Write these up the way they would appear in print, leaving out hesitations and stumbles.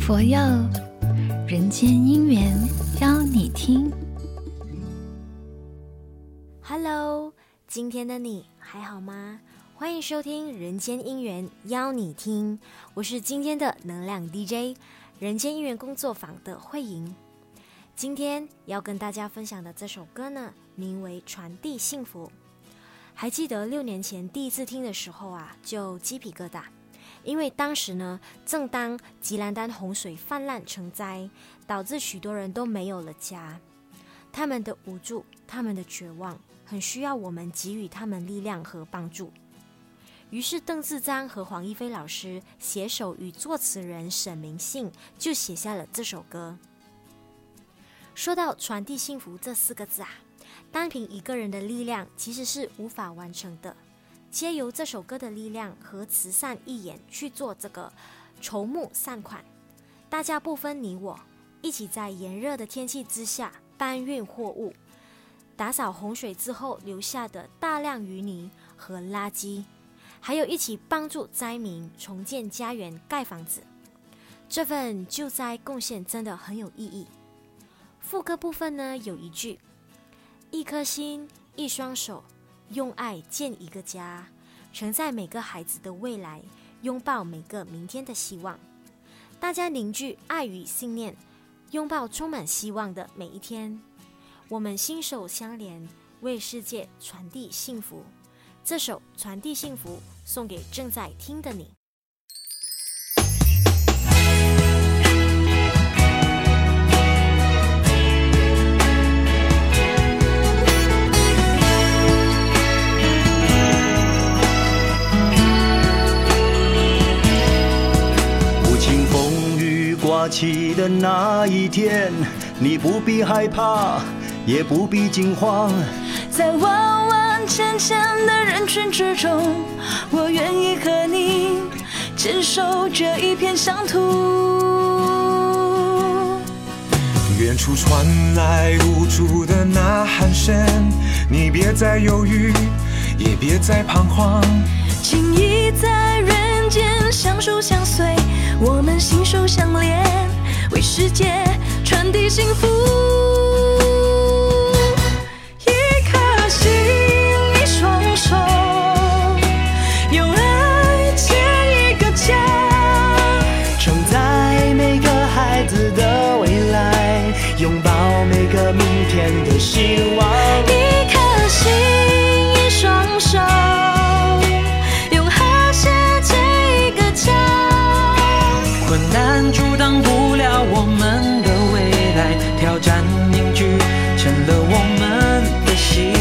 佛佑人间姻缘邀你听。 Hello， 今天的你还好吗？欢迎收听人间姻缘邀你听，我是今天的能量 DJ 人间姻缘工作坊的慧莹。今天要跟大家分享的这首歌呢，名为传递幸福。还记得6年前第一次听的时候啊，就鸡皮疙瘩，因为当时呢，正当吉兰丹洪水泛滥成灾，导致许多人都没有了家，他们的无助，他们的绝望，很需要我们给予他们力量和帮助。于是邓志章和黄一飞老师携手与作词人沈明信就写下了这首歌。说到传递幸福这4个字啊，单凭一个人的力量其实是无法完成的，借由这首歌的力量和慈善义演去做这个筹募善款，大家不分你我，一起在炎热的天气之下搬运货物，打扫洪水之后留下的大量淤泥和垃圾，还有一起帮助灾民重建家园、盖房子，这份救灾贡献真的很有意义。副歌部分呢，有一句：一颗心，一双手，用爱建一个家，承载每个孩子的未来，拥抱每个明天的希望。大家凝聚爱与信念，拥抱充满希望的每一天。我们心手相连，为世界传递幸福。这首《传递幸福》送给正在听的你。无情风雨刮起的那一天，你不必害怕，也不必惊慌，在我浅浅的人群之中，我愿意和你坚守这一片乡土。远处传来无助的呐喊声，你别再犹豫，也别再彷徨，情谊在人间相守相随，我们心手相连，为世界传递幸福。的希望，一颗心，一双手，用和谐建一个家。困难阻挡不了我们的未来，挑战凝聚成了我们的希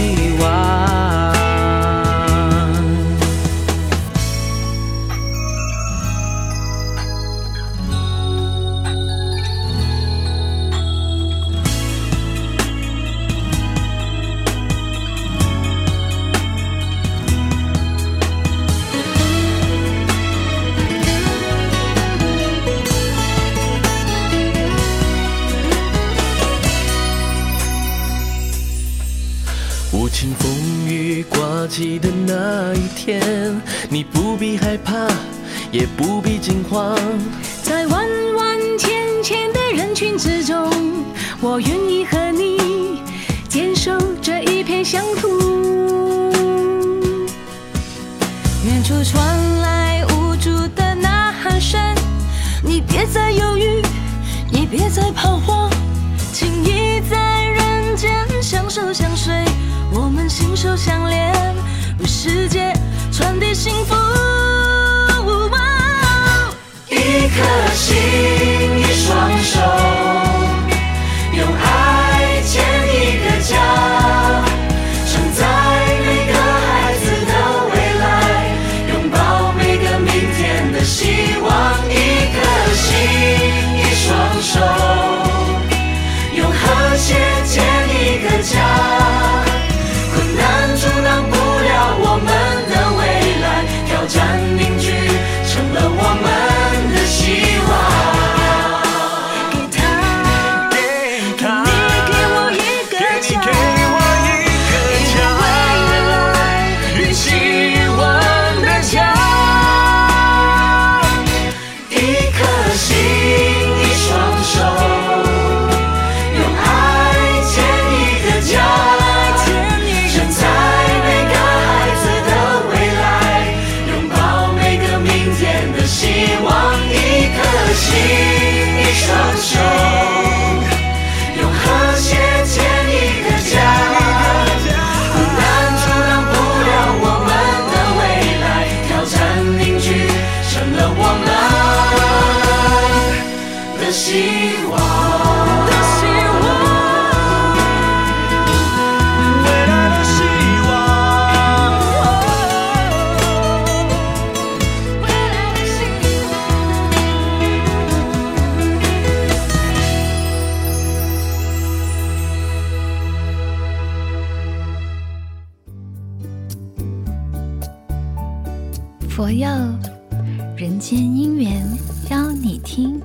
记得那一天，你不必害怕，也不必惊慌，在弯弯浅浅的人群之中，我愿意和你坚守这一片乡土。远处传来无助的呐喊声，你别再犹豫，也别再彷徨，情谊在人间相守相随，我们心手相连，为世界传递幸福。一颗心，一双手，用爱建一个家，承载每个孩子的未来，拥抱每个明天的希望。一颗心，一双手，用和谐建一个家，阻挡不了我们的未来，挑的希望。佛佑人间音缘邀你听。